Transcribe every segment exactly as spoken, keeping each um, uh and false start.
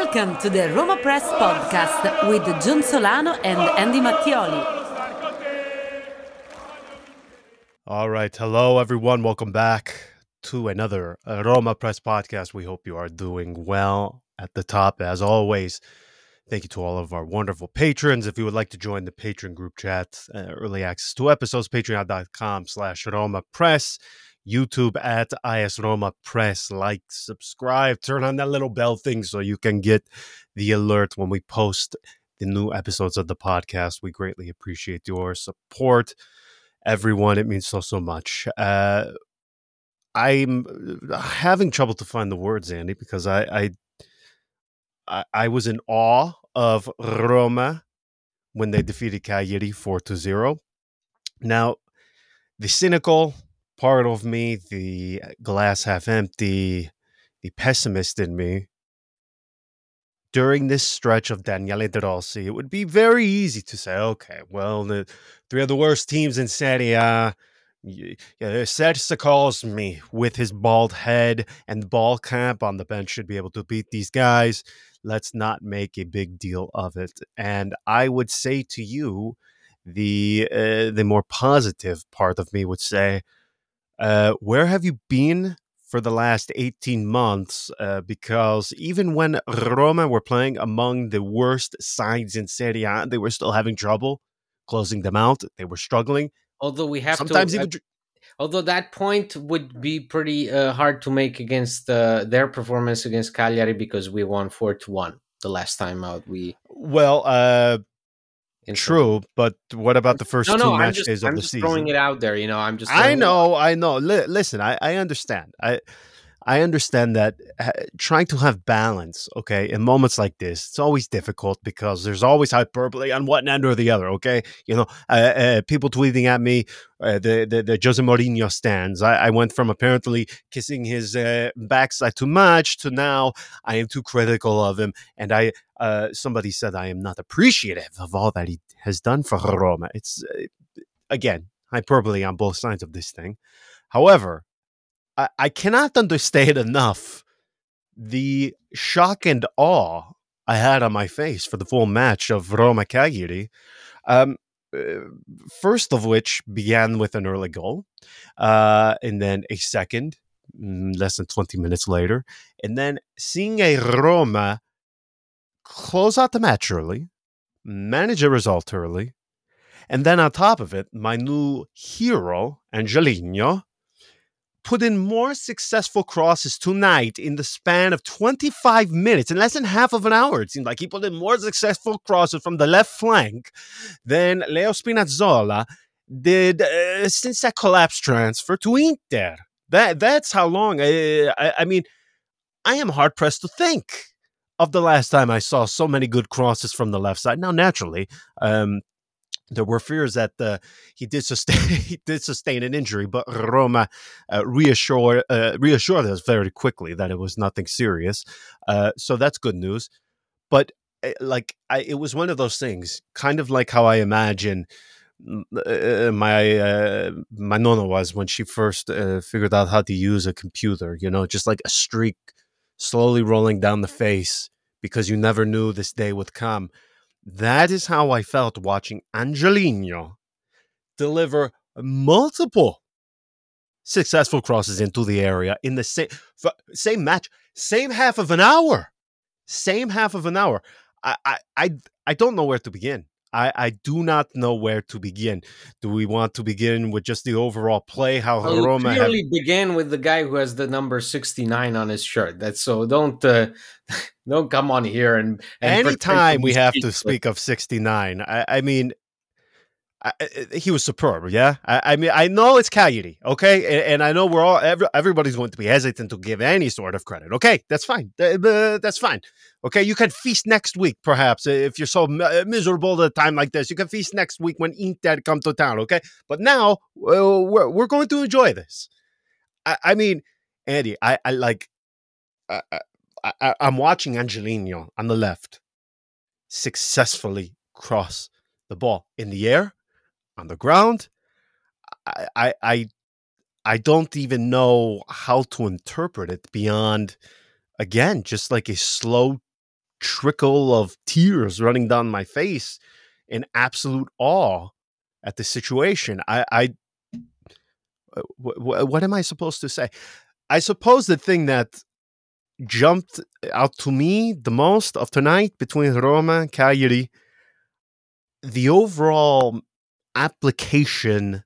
Welcome to the Roma Press Podcast with John Solano and Andy Mattioli. All right, hello everyone, welcome back to another Roma Press Podcast. We hope you are doing well. At the top, as always, thank you to all of our wonderful patrons. If you would like to join the Patreon group chat, uh, early access to episodes, patreon.com slash Roma Press. YouTube at I S Roma Press. Like, subscribe, turn on that little bell thing so you can get the alert when we post the new episodes of the podcast. We greatly appreciate your support, everyone. It means so, so much. Uh, I'm having trouble to find the words, Andy, because I, I, I was in awe of Roma when they defeated Cagliari four to zero. Now, the cynical part of me, the glass half empty, the pessimist in me, during this stretch of Daniele De Rossi, it would be very easy to say, okay, well, the three of the worst teams in Serie A, Serse Cosmi with his bald head and ball cap on the bench should be able to beat these guys. Let's not make a big deal of it. And I would say to you, the uh, the more positive part of me would say, Uh, where have you been for the last eighteen months? Uh, because even when Roma were playing among the worst sides in Serie A, they were still having trouble closing them out. They were struggling. Although we have sometimes to, even, uh, although that point would be pretty uh, hard to make against uh, their performance against Cagliari, because we won four to one the last time out. We well. Uh, True, but what about the first no, two no, matches just, of I'm the season? I'm just throwing it out there, you know. I'm just. I know, I know. L- listen, I, I understand. I I understand that ha- trying to have balance, okay, in moments like this, it's always difficult because there's always hyperbole on one end or the other. Okay, you know, uh, uh, people tweeting at me uh, the, the the Jose Mourinho stands. I, I went from apparently kissing his uh, backside too much to now I am too critical of him, and I. Uh, somebody said I am not appreciative of all that he has done for Roma. It's, uh, again, hyperbole on both sides of this thing. However, I, I cannot understate enough the shock and awe I had on my face for the full match of Roma Cagliari. Um, uh, first of which began with an early goal, uh, and then a second, less than twenty minutes later, and then seeing a Roma close out the match early, manage a result early, and then on top of it, my new hero, Angelino, put in more successful crosses tonight in the span of twenty-five minutes. In less than half of an hour, it seemed like he put in more successful crosses from the left flank than Leo Spinazzola did uh, since that collapse transfer to Inter. That, that's how long. I, I, I mean, I am hard-pressed to think of the last time I saw so many good crosses from the left side. Now, naturally, um, there were fears that uh, he did sustain he did sustain an injury, but Roma uh, reassured uh, reassured us very quickly that it was nothing serious. Uh, so that's good news. But uh, like I, it was one of those things, kind of like how I imagine Uh, my uh, my nonna was when she first uh, figured out how to use a computer. You know, just like a streak slowly rolling down the face, because you never knew this day would come. That is how I felt watching Angelino deliver multiple successful crosses into the area in the same same match, same half of an hour, same half of an hour. I I I, I don't know where to begin. I, I do not know where to begin. Do we want to begin with just the overall play? How well, Roma we clearly have... began with the guy who has the number sixty-nine on his shirt. That's so. Don't uh, don't come on here and. and anytime we have to speak of sixty-nine, I, I mean, I, I, he was superb. Yeah, I, I mean, I know it's Cagliari, okay, and, and I know we're all every, everybody's going to be hesitant to give any sort of credit. Okay, that's fine. That's fine. Okay, you can feast next week, perhaps, if you're so miserable at a time like this. You can feast next week when Inter come to town, okay? But now, we're, we're going to enjoy this. I, I mean, Andy, I, I like, I, I, I'm watching Angelino on the left successfully cross the ball in the air, on the ground. I, I, I, I don't even know how to interpret it beyond, again, just like a slow trickle of tears running down my face in absolute awe at the situation. I, I w- what am I supposed to say? I suppose the thing that jumped out to me the most of tonight between Roma and Cagliari, the overall application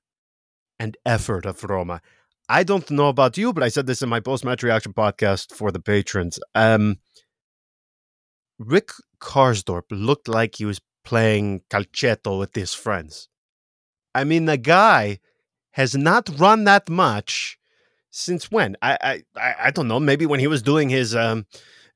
and effort of Roma. I don't know about you, but I said this in my post-match reaction podcast for the patrons. Um, Rick Karsdorp looked like he was playing calcetto with his friends. I mean, the guy has not run that much since when? I I I don't know. Maybe when he was doing his um,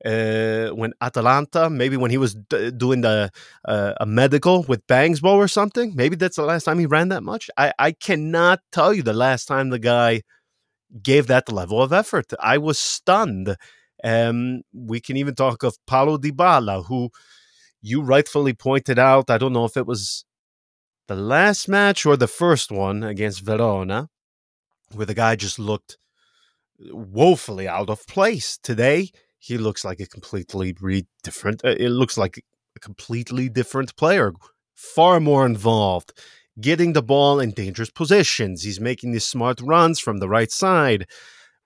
uh, when Atalanta, maybe when he was d- doing the uh, a medical with Bangsbo or something. Maybe that's the last time he ran that much. I I cannot tell you the last time the guy gave that level of effort. I was stunned. Um, we can even talk of Paulo Dybala, who you rightfully pointed out. I don't know if it was the last match or the first one against Verona, where the guy just looked woefully out of place. Today, he looks like a completely re- different. Uh, it looks like a completely different player, far more involved, getting the ball in dangerous positions. He's making these smart runs from the right side.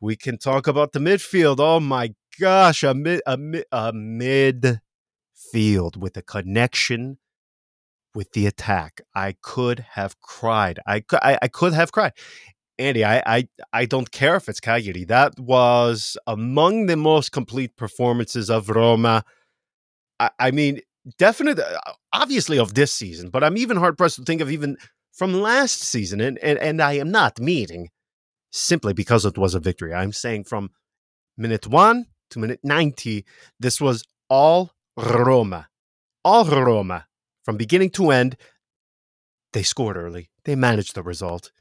We can talk about the midfield. Oh my gosh, a mid, a mid, a midfield with a connection with the attack. I could have cried. I could, I, I could have cried. Andy, I, I I don't care if it's Cagliari. That was among the most complete performances of Roma. I, I mean, definitely, obviously of this season, but I'm even hard-pressed to think of even from last season, and, and, and I am not meaning simply because it was a victory. I'm saying from minute one to minute ninety, this was all Roma. All Roma. From beginning to end, they scored early. They managed the result.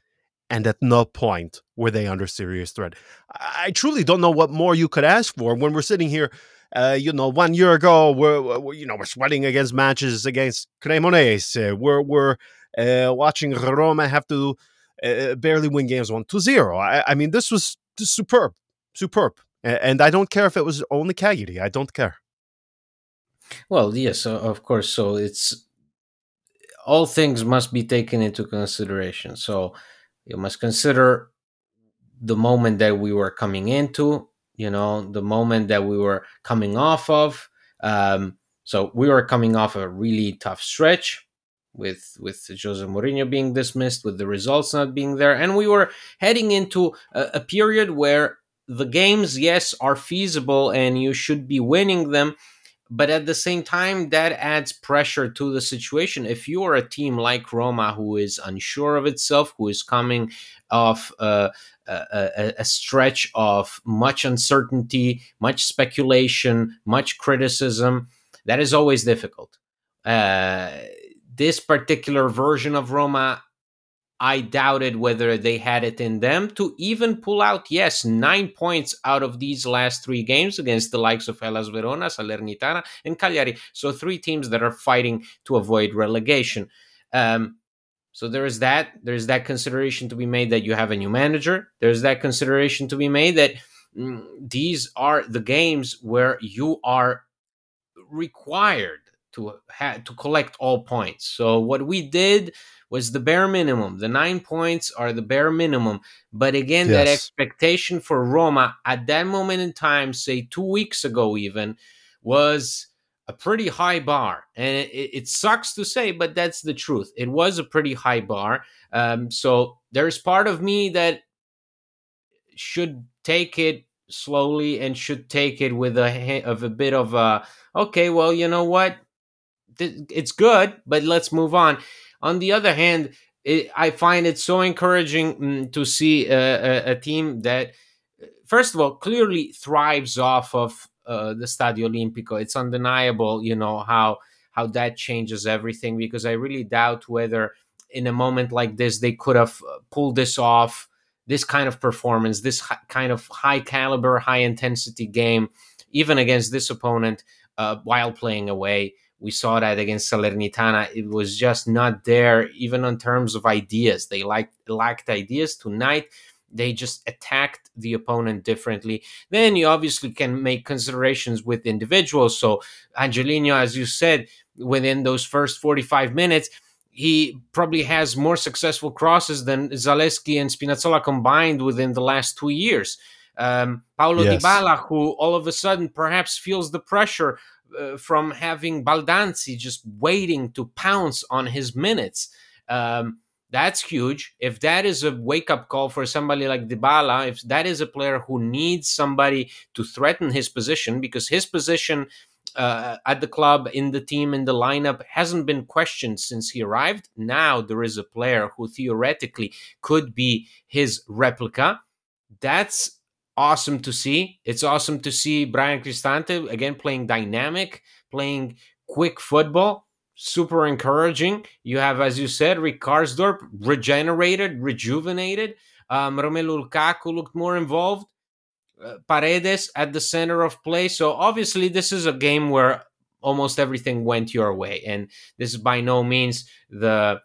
And at no point were they under serious threat. I truly don't know what more you could ask for when we're sitting here, uh, you know, one year ago, we're, we're, you know, we're sweating against matches against Cremonese. We're, we're uh, watching Roma have to uh, barely win games one to zero. I, I mean, this was superb, superb. And I don't care if it was only Cagliari. I don't care. Well, yes, of course. So it's all things must be taken into consideration. So you must consider the moment that we were coming into, you know, the moment that we were coming off of. Um, so we were coming off a really tough stretch with with Jose Mourinho being dismissed, with the results not being there. And we were heading into a, a period where the games, yes, are feasible and you should be winning them. But at the same time, that adds pressure to the situation. If you are a team like Roma who is unsure of itself, who is coming off uh, a, a stretch of much uncertainty, much speculation, much criticism, that is always difficult. Uh, this particular version of Roma, I doubted whether they had it in them to even pull out, yes, nine points out of these last three games against the likes of Hellas Verona, Salernitana, and Cagliari. So three teams that are fighting to avoid relegation. Um, so there is that. There is that consideration to be made that you have a new manager. There's that consideration to be made that mm, these are the games where you are required to ha- to collect all points. So what we did was the bare minimum. The nine points are the bare minimum. But again, yes, that expectation for Roma at that moment in time, say two weeks ago even, was a pretty high bar. And it, it sucks to say, but that's the truth. It was a pretty high bar. Um, so there's part of me that should take it slowly and should take it with a hint of a bit of a, okay, well, you know what? It's good, but let's move on. On the other hand, it, I find it so encouraging mm, to see a, a, a team that, first of all, clearly thrives off of uh, the Stadio Olimpico. It's undeniable, you know, how how that changes everything, because I really doubt whether in a moment like this they could have pulled this off, this kind of performance, this hi- kind of high caliber, high intensity game, even against this opponent uh, while playing away. We saw that against Salernitana. It was just not there, even in terms of ideas. They lacked, lacked ideas tonight. They just attacked the opponent differently. Then you obviously can make considerations with individuals. So Angelino, as you said, within those first forty-five minutes, he probably has more successful crosses than Zaleski and Spinazzola combined within the last two years. Um, Paulo yes. Dybala, who all of a sudden perhaps feels the pressure uh, from having Baldanzi just waiting to pounce on his minutes. Um, that's huge. If that is a wake-up call for somebody like Dybala, if that is a player who needs somebody to threaten his position, because his position Uh, at the club, in the team, in the lineup, hasn't been questioned since he arrived. Now there is a player who theoretically could be his replica. That's awesome to see. It's awesome to see Brian Cristante, again, playing dynamic, playing quick football. Super encouraging. You have, as you said, Rick Karsdorp, regenerated, rejuvenated. Um, Romelu Lukaku looked more involved. Uh, Paredes at the center of play. So obviously this is a game where almost everything went your way, and this is by no means the,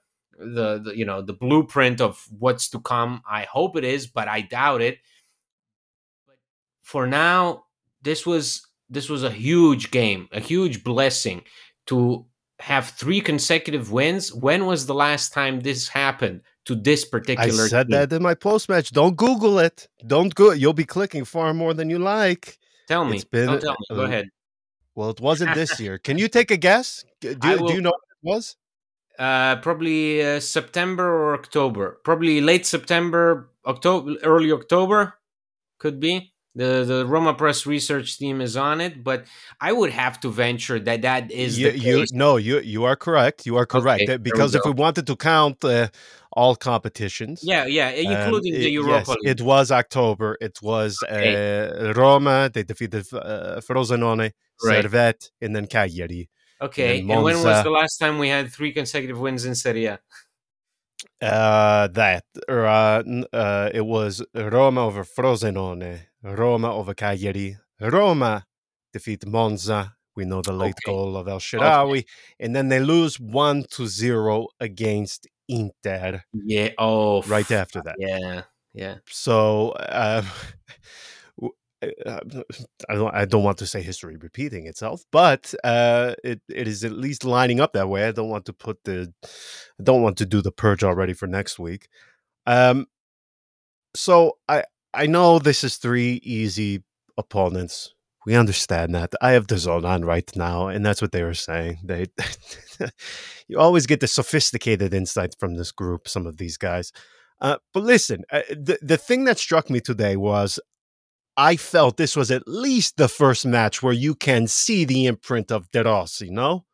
the the you know the blueprint of what's to come. I hope it is, but I doubt it. But for now, this was this was a huge game, a huge blessing to have three consecutive wins. When was the last time this happened to this particular I said team? That in my post-match. Don't Google it. Don't go. You'll be clicking far more than you like. Tell me. It's been, Don't tell me. Go uh, ahead. Well, it wasn't this year. Can you take a guess? Do, will, do you know what it was? Uh, probably uh, September or October. Probably late September, October, early October. Could be. The the Roma Press research team is on it, but I would have to venture that that is you, the case. You, no, you, you are correct. You are correct. Okay, because we if we wanted to count uh, all competitions. Yeah, yeah, including um, the Europa it, yes, League. It was October. It was okay. uh, Roma. They defeated uh, Frosinone, right. Servette, and then Cagliari. Okay, and, and when was the last time we had three consecutive wins in Serie A? Uh, that. Uh, uh, it was Roma over Frosinone. Roma over Cagliari. Roma defeat Monza. We know the late okay. goal of El Shaarawy. Okay. And then they lose one to zero against Inter. Yeah. Oh, right after that. Yeah. Yeah. So uh, I, don't, I don't want to say history repeating itself, but uh, it, it is at least lining up that way. I don't want to put the, I don't want to do the purge already for next week. Um. So I, I know this is three easy opponents. We understand that. I have the zone on right now, and that's what they were saying. They, you always get the sophisticated insight from this group, some of these guys. Uh, but listen, uh, the, the thing that struck me today was I felt this was at least the first match where you can see the imprint of De Rossi, no?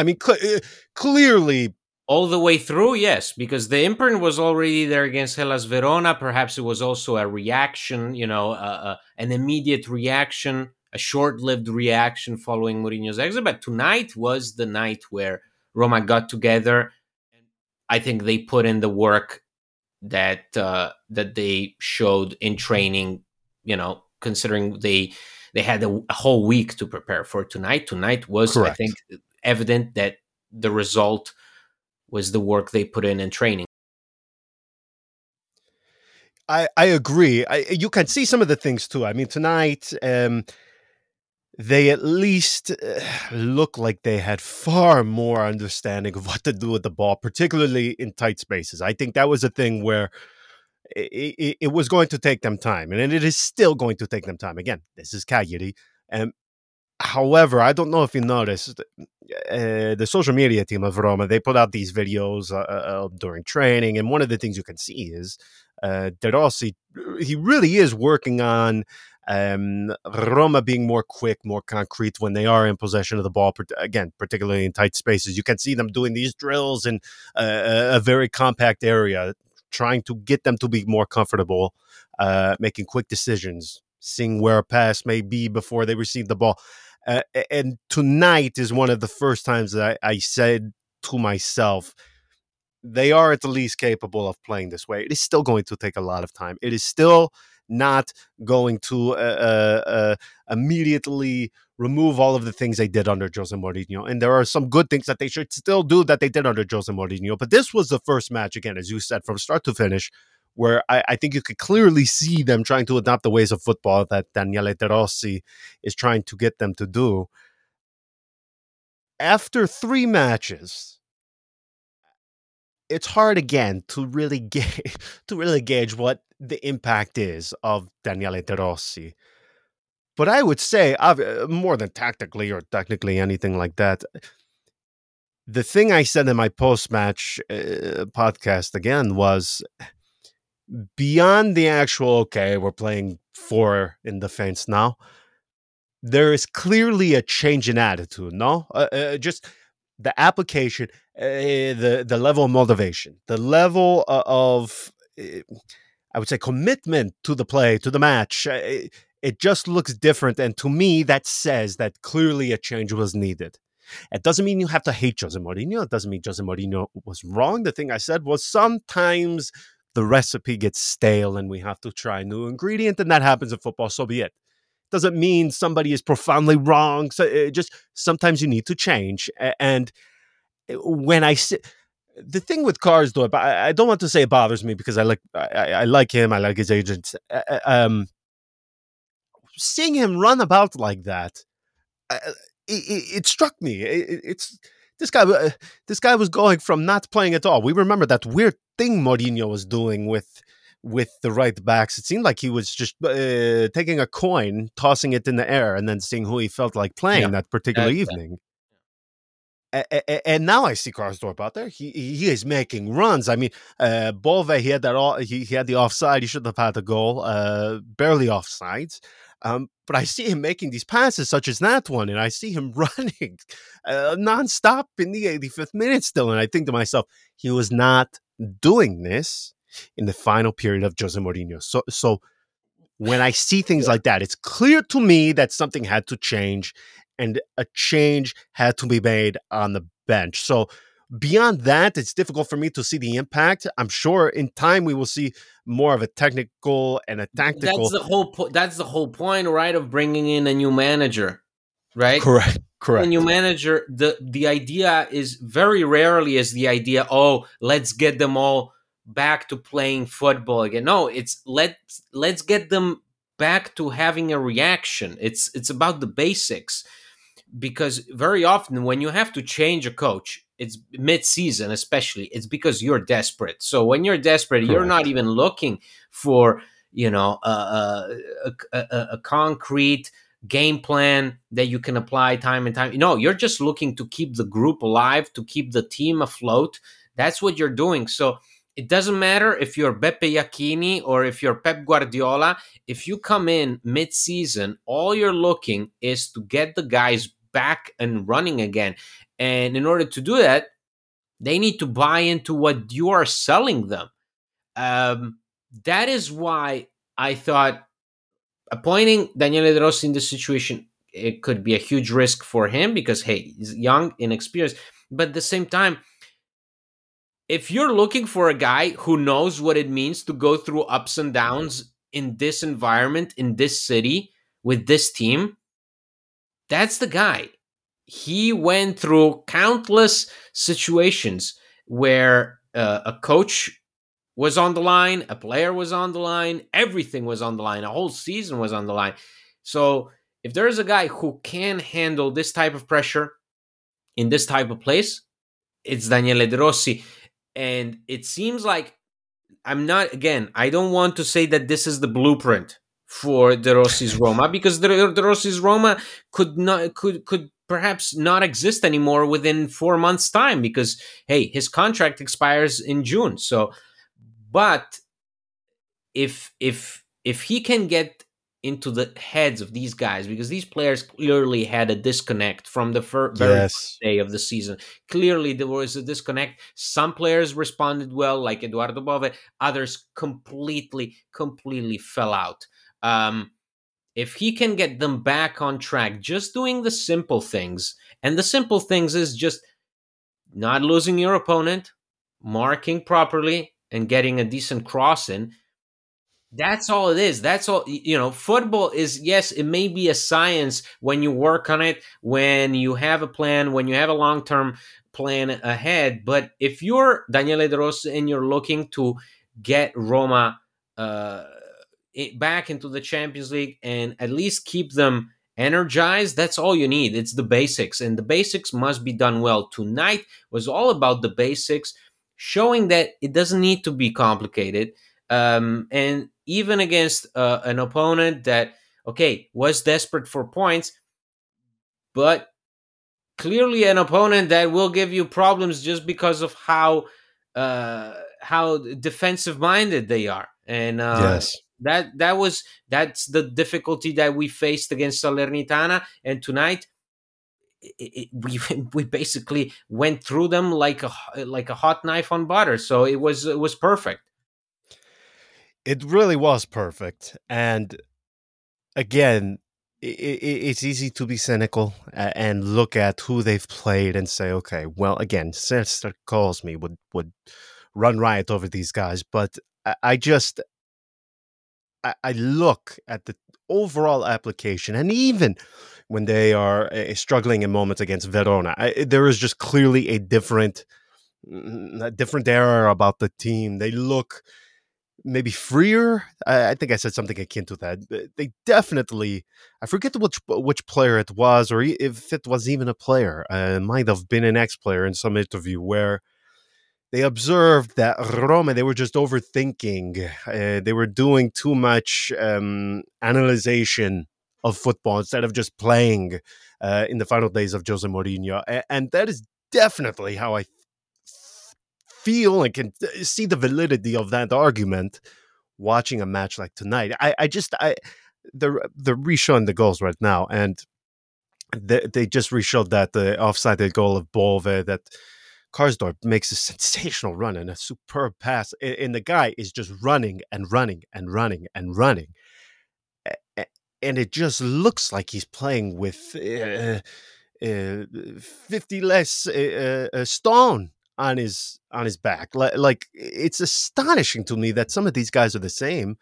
I mean, cl- clearly... All the way through, yes, because the imprint was already there against Hellas Verona. Perhaps it was also a reaction, you know, uh, uh, an immediate reaction, a short-lived reaction following Mourinho's exit. But tonight was the night where Roma got together, and I think they put in the work that uh, that they showed in training. You know, considering they they had a, a whole week to prepare for tonight. Tonight was, Correct. I think, evident that the result was the work they put in in training. I, I agree. I, you can see some of the things, too. I mean, tonight, um, they at least uh, look like they had far more understanding of what to do with the ball, particularly in tight spaces. I think that was a thing where it, it, it was going to take them time, and it is still going to take them time. Again, this is Cagliari. Um, however, I don't know if you noticed... Uh, the social media team of Roma, they put out these videos uh, uh, during training, and one of the things you can see is uh, De Rossi, he really is working on um, Roma being more quick, more concrete when they are in possession of the ball, again, particularly in tight spaces. You can see them doing these drills in uh, a very compact area, trying to get them to be more comfortable, uh, making quick decisions, seeing where a pass may be before they receive the ball. Uh, and tonight is one of the first times that I, I said to myself, they are at the least capable of playing this way. It is still going to take a lot of time. It is still not going to uh, uh, uh, immediately remove all of the things they did under Jose Mourinho. And there are some good things that they should still do that they did under Jose Mourinho. But this was the first match, again, as you said, from start to finish, where I, I think you could clearly see them trying to adopt the ways of football that Daniele De Rossi is trying to get them to do. After three matches, it's hard again to really gauge, to really gauge what the impact is of Daniele De Rossi. But I would say, more than tactically or technically anything like that, the thing I said in my post-match uh, podcast again was, beyond the actual, okay, we're playing four in defense now, there is clearly a change in attitude, no? Uh, uh, just the application, uh, the, the level of motivation, the level of, uh, I would say, commitment to the play, to the match. Uh, It just looks different. And to me, that says that clearly a change was needed. It doesn't mean you have to hate Jose Mourinho. It doesn't mean Jose Mourinho was wrong. The thing I said was sometimes the recipe gets stale and we have to try a new ingredient, and that happens in football. So be it. It doesn't mean somebody is profoundly wrong. So it just sometimes you need to change. And when I sit... The thing with Karsdorp, I, I don't want to say it bothers me because I like I, I like him. I like his agents. Um... Seeing him run about like that, uh, it, it, it struck me. It, it, it's this guy. Uh, this guy was going from not playing at all. We remember that weird thing Mourinho was doing with with the right backs. It seemed like he was just uh, taking a coin, tossing it in the air, and then seeing who he felt like playing yeah. that particular That's evening. That. A, a, and now I see Karsdorp out there. He he is making runs. I mean, uh, Bove. He had that. All, he he had the offside. He should have had the goal. Uh, barely offsides. Um, but I see him making these passes such as that one, and I see him running uh, nonstop in the eighty-fifth minute still. And I think to myself, he was not doing this in the final period of Jose Mourinho. So, so when I see things like that, it's clear to me that something had to change, and a change had to be made on the bench. So beyond that, it's difficult for me to see the impact. I'm sure in time we will see more of a technical and a tactical. That's the whole. Po- that's the whole point, right? Of bringing in a new manager, right? Correct. Correct. A new manager. the The idea is very rarely is the idea. Oh, let's get them all back to playing football again. No, it's let's let's get them back to having a reaction. It's it's about the basics, because very often when you have to change a coach, it's mid-season especially, it's because you're desperate. So when you're desperate, Correct. You're not even looking for, you know, uh, a, a, a concrete game plan that you can apply time and time. No, you're just looking to keep the group alive, to keep the team afloat. That's what you're doing. So it doesn't matter if you're Beppe Iacchini or if you're Pep Guardiola. If you come in mid-season, all you're looking is to get the guys back and running again. And in order to do that, they need to buy into what you are selling them. Um, that is why I thought appointing Daniele De Rossi in this situation, it could be a huge risk for him because, hey, he's young, inexperienced. But at the same time, if you're looking for a guy who knows what it means to go through ups and downs in this environment, in this city, with this team, that's the guy. He went through countless situations where uh, a coach was on the line, a player was on the line, everything was on the line, a whole season was on the line. So if there is a guy who can handle this type of pressure in this type of place, it's Daniele De Rossi. And it seems like, I'm not, again, I don't want to say that this is the blueprint for De Rossi's Roma, because De, De Rossi's Roma could not, could, could, perhaps not exist anymore within four months' time because, hey, his contract expires in June. So, but if if if he can get into the heads of these guys, because these players clearly had a disconnect from the fir- very yes. first day of the season. Clearly, there was a disconnect. Some players responded well, like Eduardo Bove. Others completely, completely fell out. Um, If he can get them back on track, just doing the simple things, and the simple things is just not losing your opponent, marking properly, and getting a decent cross in, that's all it is. That's all, you know, football is, yes, it may be a science when you work on it, when you have a plan, when you have a long-term plan ahead, but if you're Daniele De Rossi and you're looking to get Roma uh, it back into the Champions League and at least keep them energized, that's all you need. It's the basics, and the basics must be done well. Tonight was all about the basics, showing that it doesn't need to be complicated. Um, and even against uh, an opponent that, okay, was desperate for points, but clearly an opponent that will give you problems just because of how uh, how defensive-minded they are. And uh, yes. that that was that's the difficulty that we faced against Salernitana. And tonight, it, it, we we basically went through them like a like a hot knife on butter. So it was it was perfect. It really was perfect, and again, it's easy to be cynical and look at who they've played and say, okay, well, again, Serse Cosmi would, would run riot over these guys. But I just, I look at the overall application, and even when they are struggling in moments against Verona, I, there is just clearly a different, a different era about the team. They look maybe freer. I think I said something akin to that. They definitely, I forget which which player it was, or if it was even a player. Uh, it might have been an ex-player in some interview where they observed that Roma, they were just overthinking. Uh, they were doing too much um, analyzation of football instead of just playing uh, in the final days of Jose Mourinho. And that is definitely how I think. Feel and can see the validity of that argument watching a match like tonight. I, I just, I, they're, they're re-showing the goals right now. And they, they just re-showed that the offsided goal of Bove, that Karsdorp makes a sensational run and a superb pass. And, and the guy is just running and running and running and running. And it just looks like he's playing with uh, uh, fifty less uh, uh, stone on his on his back. Like, it's astonishing to me that some of these guys are the same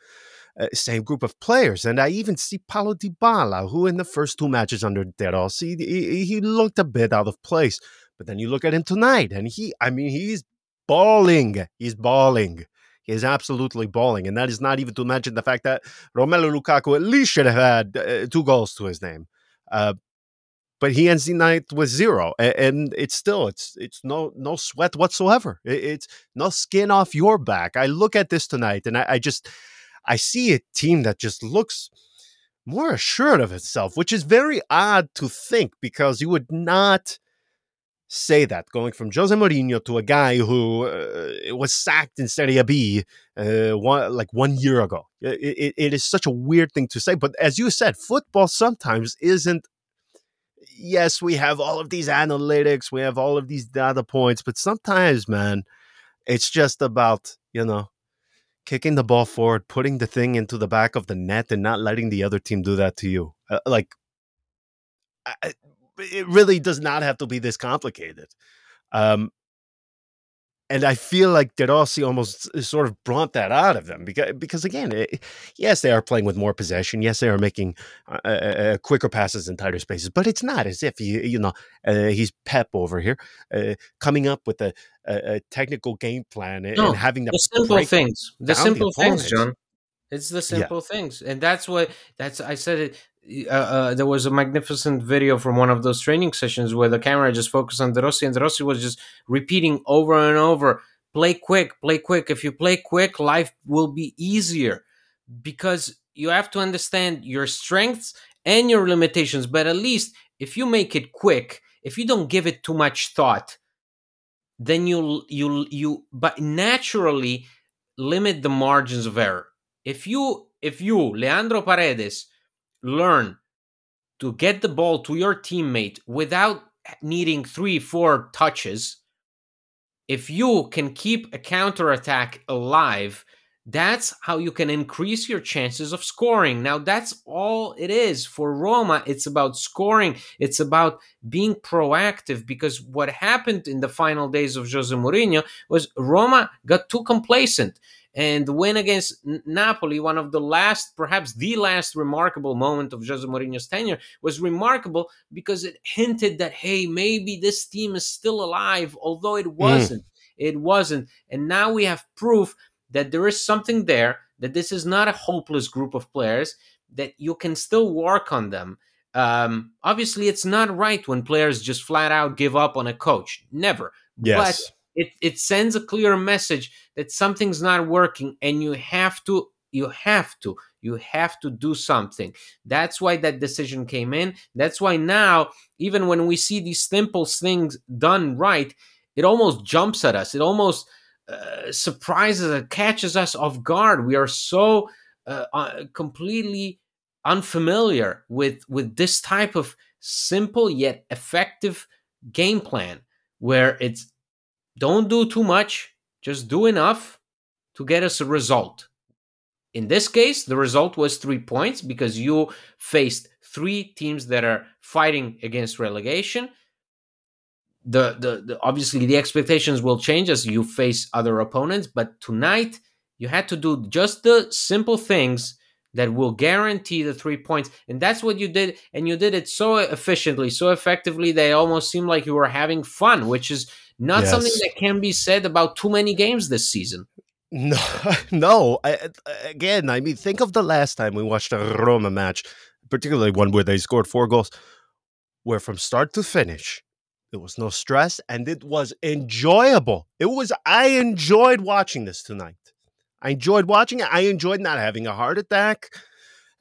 uh, same group of players. And I even see Paulo Dybala, who in the first two matches under De Rossi, he, he looked a bit out of place. But then you look at him tonight, and he, I mean, he's balling. He's balling. He is absolutely balling. And that is not even to mention the fact that Romelu Lukaku at least should have had uh, two goals to his name. Uh, But he ends the night with zero, and it's still it's it's no no sweat whatsoever. It's no skin off your back. I look at this tonight, and I, I just I see a team that just looks more assured of itself, which is very odd to think, because you would not say that going from Jose Mourinho to a guy who uh, was sacked in Serie B uh, one, like one year ago. It, it, it is such a weird thing to say, but as you said, football sometimes isn't. Yes, we have all of these analytics, we have all of these data points, but sometimes, man, it's just about, you know, kicking the ball forward, putting the thing into the back of the net and not letting the other team do that to you. Uh, like, I, it really does not have to be this complicated. Um, and I feel like De Rossi almost sort of brought that out of them because, because again, it, yes, they are playing with more possession. Yes, they are making uh, uh, quicker passes in tighter spaces, but it's not as if, you, you know, uh, he's Pep over here uh, coming up with a, a, a technical game plan and, no, and having the simple things, the simple the things, John. It's the simple yeah. things. And that's what that's I said it. Uh, uh, there was a magnificent video from one of those training sessions where the camera just focused on De Rossi, and De Rossi was just repeating over and over, play quick, play quick. If you play quick, life will be easier, because you have to understand your strengths and your limitations. But at least if you make it quick, if you don't give it too much thought, then you you you but naturally limit the margins of error. If you if you Leandro Paredes learn to get the ball to your teammate without needing three, four touches, if you can keep a counterattack alive, that's how you can increase your chances of scoring. Now, that's all it is. For Roma, it's about scoring. It's about being proactive, because what happened in the final days of Jose Mourinho was Roma got too complacent. And the win against Napoli, one of the last, perhaps the last remarkable moment of Jose Mourinho's tenure, was remarkable because it hinted that, hey, maybe this team is still alive, although it wasn't. Mm. It wasn't. And now we have proof that there is something there, that this is not a hopeless group of players, that you can still work on them. Um, obviously, it's not right when players just flat out give up on a coach. Never. Yes. But it, it sends a clear message that something's not working and you have to, you have to, you have to do something. That's why that decision came in. That's why now, even when we see these simple things done right, it almost jumps at us. It almost uh, surprises and catches us off guard. We are so uh, uh, completely unfamiliar with, with this type of simple yet effective game plan, where it's don't do too much, just do enough to get us a result. In this case, the result was three points because you faced three teams that are fighting against relegation. The, the, the obviously, the expectations will change as you face other opponents, but tonight you had to do just the simple things that will guarantee the three points. And that's what you did. And you did it so efficiently, so effectively, that it almost seemed like you were having fun, which is not yes. something that can be said about too many games this season. No, no. I, again, I mean, think of the last time we watched a Roma match, particularly one where they scored four goals, where from start to finish, there was no stress and it was enjoyable. It was, I enjoyed watching this tonight. I enjoyed watching it. I enjoyed not having a heart attack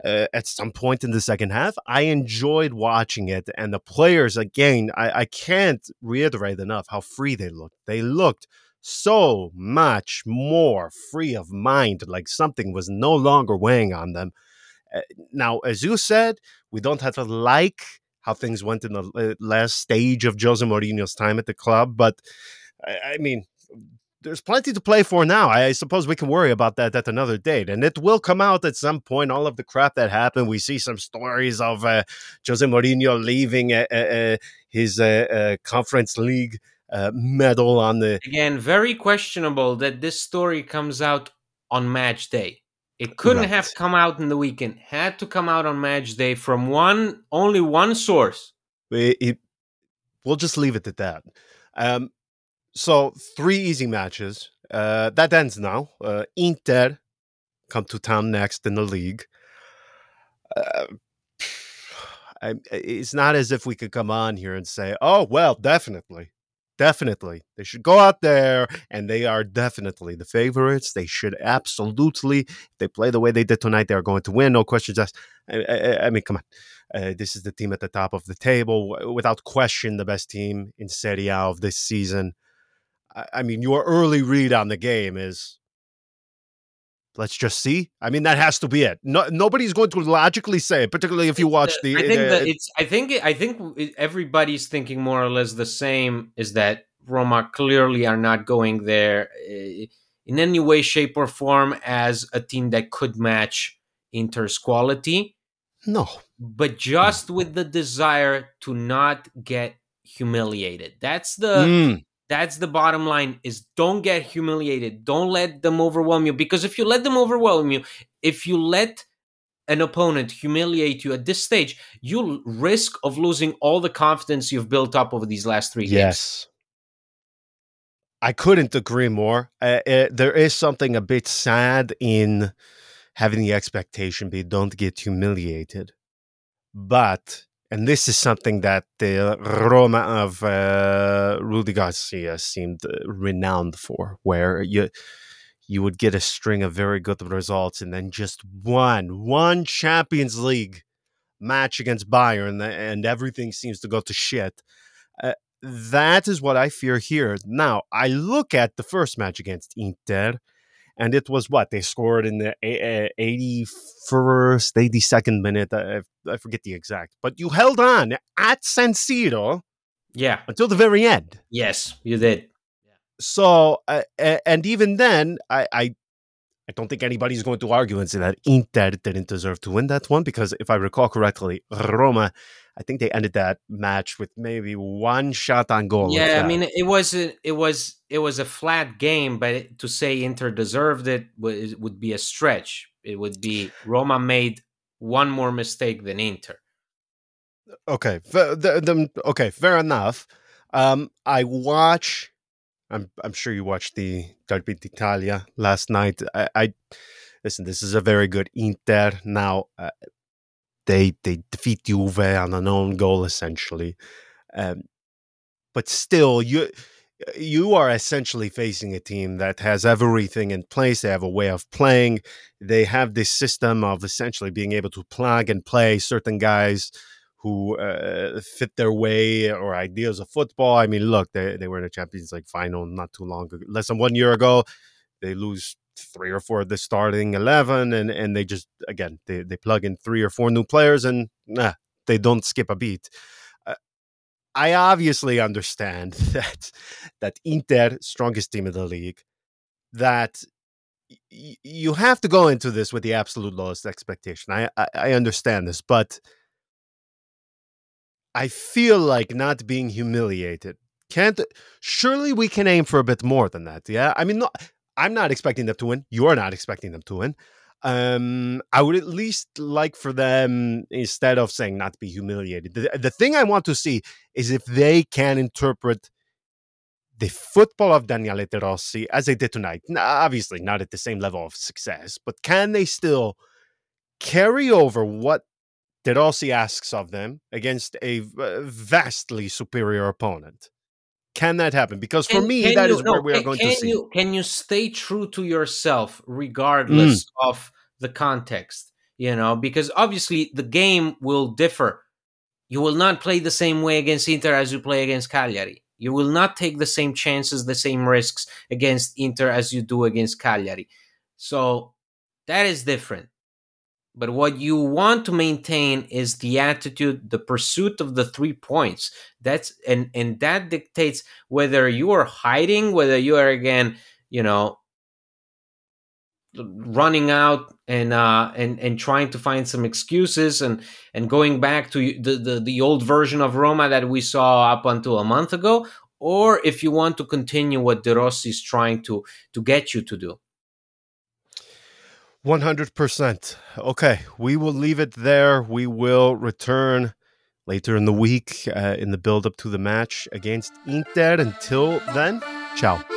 uh, at some point in the second half. I enjoyed watching it. And the players, again, I, I can't reiterate enough how free they looked. They looked so much more free of mind, like something was no longer weighing on them. Uh, now, as you said, we don't have to like how things went in the last stage of Jose Mourinho's time at the club. But, I, I mean... there's plenty to play for now. I suppose we can worry about that at another date. And it will come out at some point, all of the crap that happened. We see some stories of uh, Jose Mourinho leaving uh, uh, his uh, uh, Conference League uh, medal on the... Again, very questionable that this story comes out on match day. It couldn't right. have come out in the weekend. Had to come out on match day from one, only one source. It, it, we'll just leave it at that. Um, So, three easy matches. Uh, that ends now. Uh, Inter come to town next in the league. Uh, I, it's not as if we could come on here and say, oh, well, definitely. Definitely. They should go out there, and they are definitely the favorites. They should absolutely, if they play the way they did tonight, they are going to win. No questions asked. I, I, I mean, come on. Uh, this is the team at the top of the table. Without question, the best team in Serie A of this season. I mean, your early read on the game is, let's just see. I mean, that has to be it. No, nobody's going to logically say it, particularly if you watch the... I think uh, the, it's. I think. I think everybody's thinking more or less the same. Is that Roma clearly are not going there in any way, shape, or form as a team that could match Inter's quality. No, but just no. with the desire to not get humiliated. That's the. Mm. That's the bottom line, is don't get humiliated. Don't let them overwhelm you. Because if you let them overwhelm you, if you let an opponent humiliate you at this stage, you risk of losing all the confidence you've built up over these last three games. Yes. I couldn't agree more. Uh, uh, there is something a bit sad in having the expectation be don't get humiliated. But... and this is something that the Roma of uh, Rudi Garcia seemed renowned for, where you you would get a string of very good results and then just one, one Champions League match against Bayern and everything seems to go to shit. Uh, that is what I fear here. Now, I look at the first match against Inter, and it was what? They scored in the eighty-first, eighty-second minute. I, I forget the exact. But you held on at San Siro yeah, until the very end. Yes, you did. So, uh, and even then, I, I I don't think anybody's going to argue and say that Inter didn't deserve to win that one. Because if I recall correctly, Roma, I think they ended that match with maybe one shot on goal. Yeah, I mean, it was a, it was it was a flat game, but to say Inter deserved it would, would be a stretch. It would be Roma made one more mistake than Inter. Okay, f- the, the, okay, fair enough. Um, I watch, I'm I'm sure you watched the Derby d'Italia last night. I, I listen. This is a very good Inter. Now uh, they they defeat Juve on an own goal essentially, um, but still you you are essentially facing a team that has everything in place. They have a way of playing. They have this system of essentially being able to plug and play certain guys who uh, fit their way or ideas of football. I mean, look, they, they were in the Champions League final not too long ago. Less than one year ago, they lose three or four of the starting eleven, and, and they just, again, they, they plug in three or four new players, and nah, they don't skip a beat. Uh, I obviously understand that that Inter, strongest team in the league, that y- you have to go into this with the absolute lowest expectation. I I, I understand this, but I feel like not being humiliated. Can't surely we can aim for a bit more than that? Yeah, I mean, no, I'm not expecting them to win. You are not expecting them to win. Um, I would at least like for them, instead of saying not be humiliated. The, the thing I want to see is if they can interpret the football of Daniele De Rossi as they did tonight. Now, obviously, not at the same level of success, but can they still carry over what De Rossi asks of them against a vastly superior opponent? Can that happen? Because for can, me, can that you, is no, where we are going to see. You, can you stay true to yourself regardless mm. of the context? You know, because obviously the game will differ. You will not play the same way against Inter as you play against Cagliari. You will not take the same chances, the same risks against Inter as you do against Cagliari. So that is different. But what you want to maintain is the attitude, the pursuit of the three points. That's and, and that dictates whether you are hiding, whether you are, again, you know, running out and uh, and and trying to find some excuses and, and going back to the, the, the old version of Roma that we saw up until a month ago, or if you want to continue what De Rossi is trying to to get you to do. one hundred percent. Okay, we will leave it there. We will return later in the week uh, in the build-up to the match against Inter. Until then, ciao.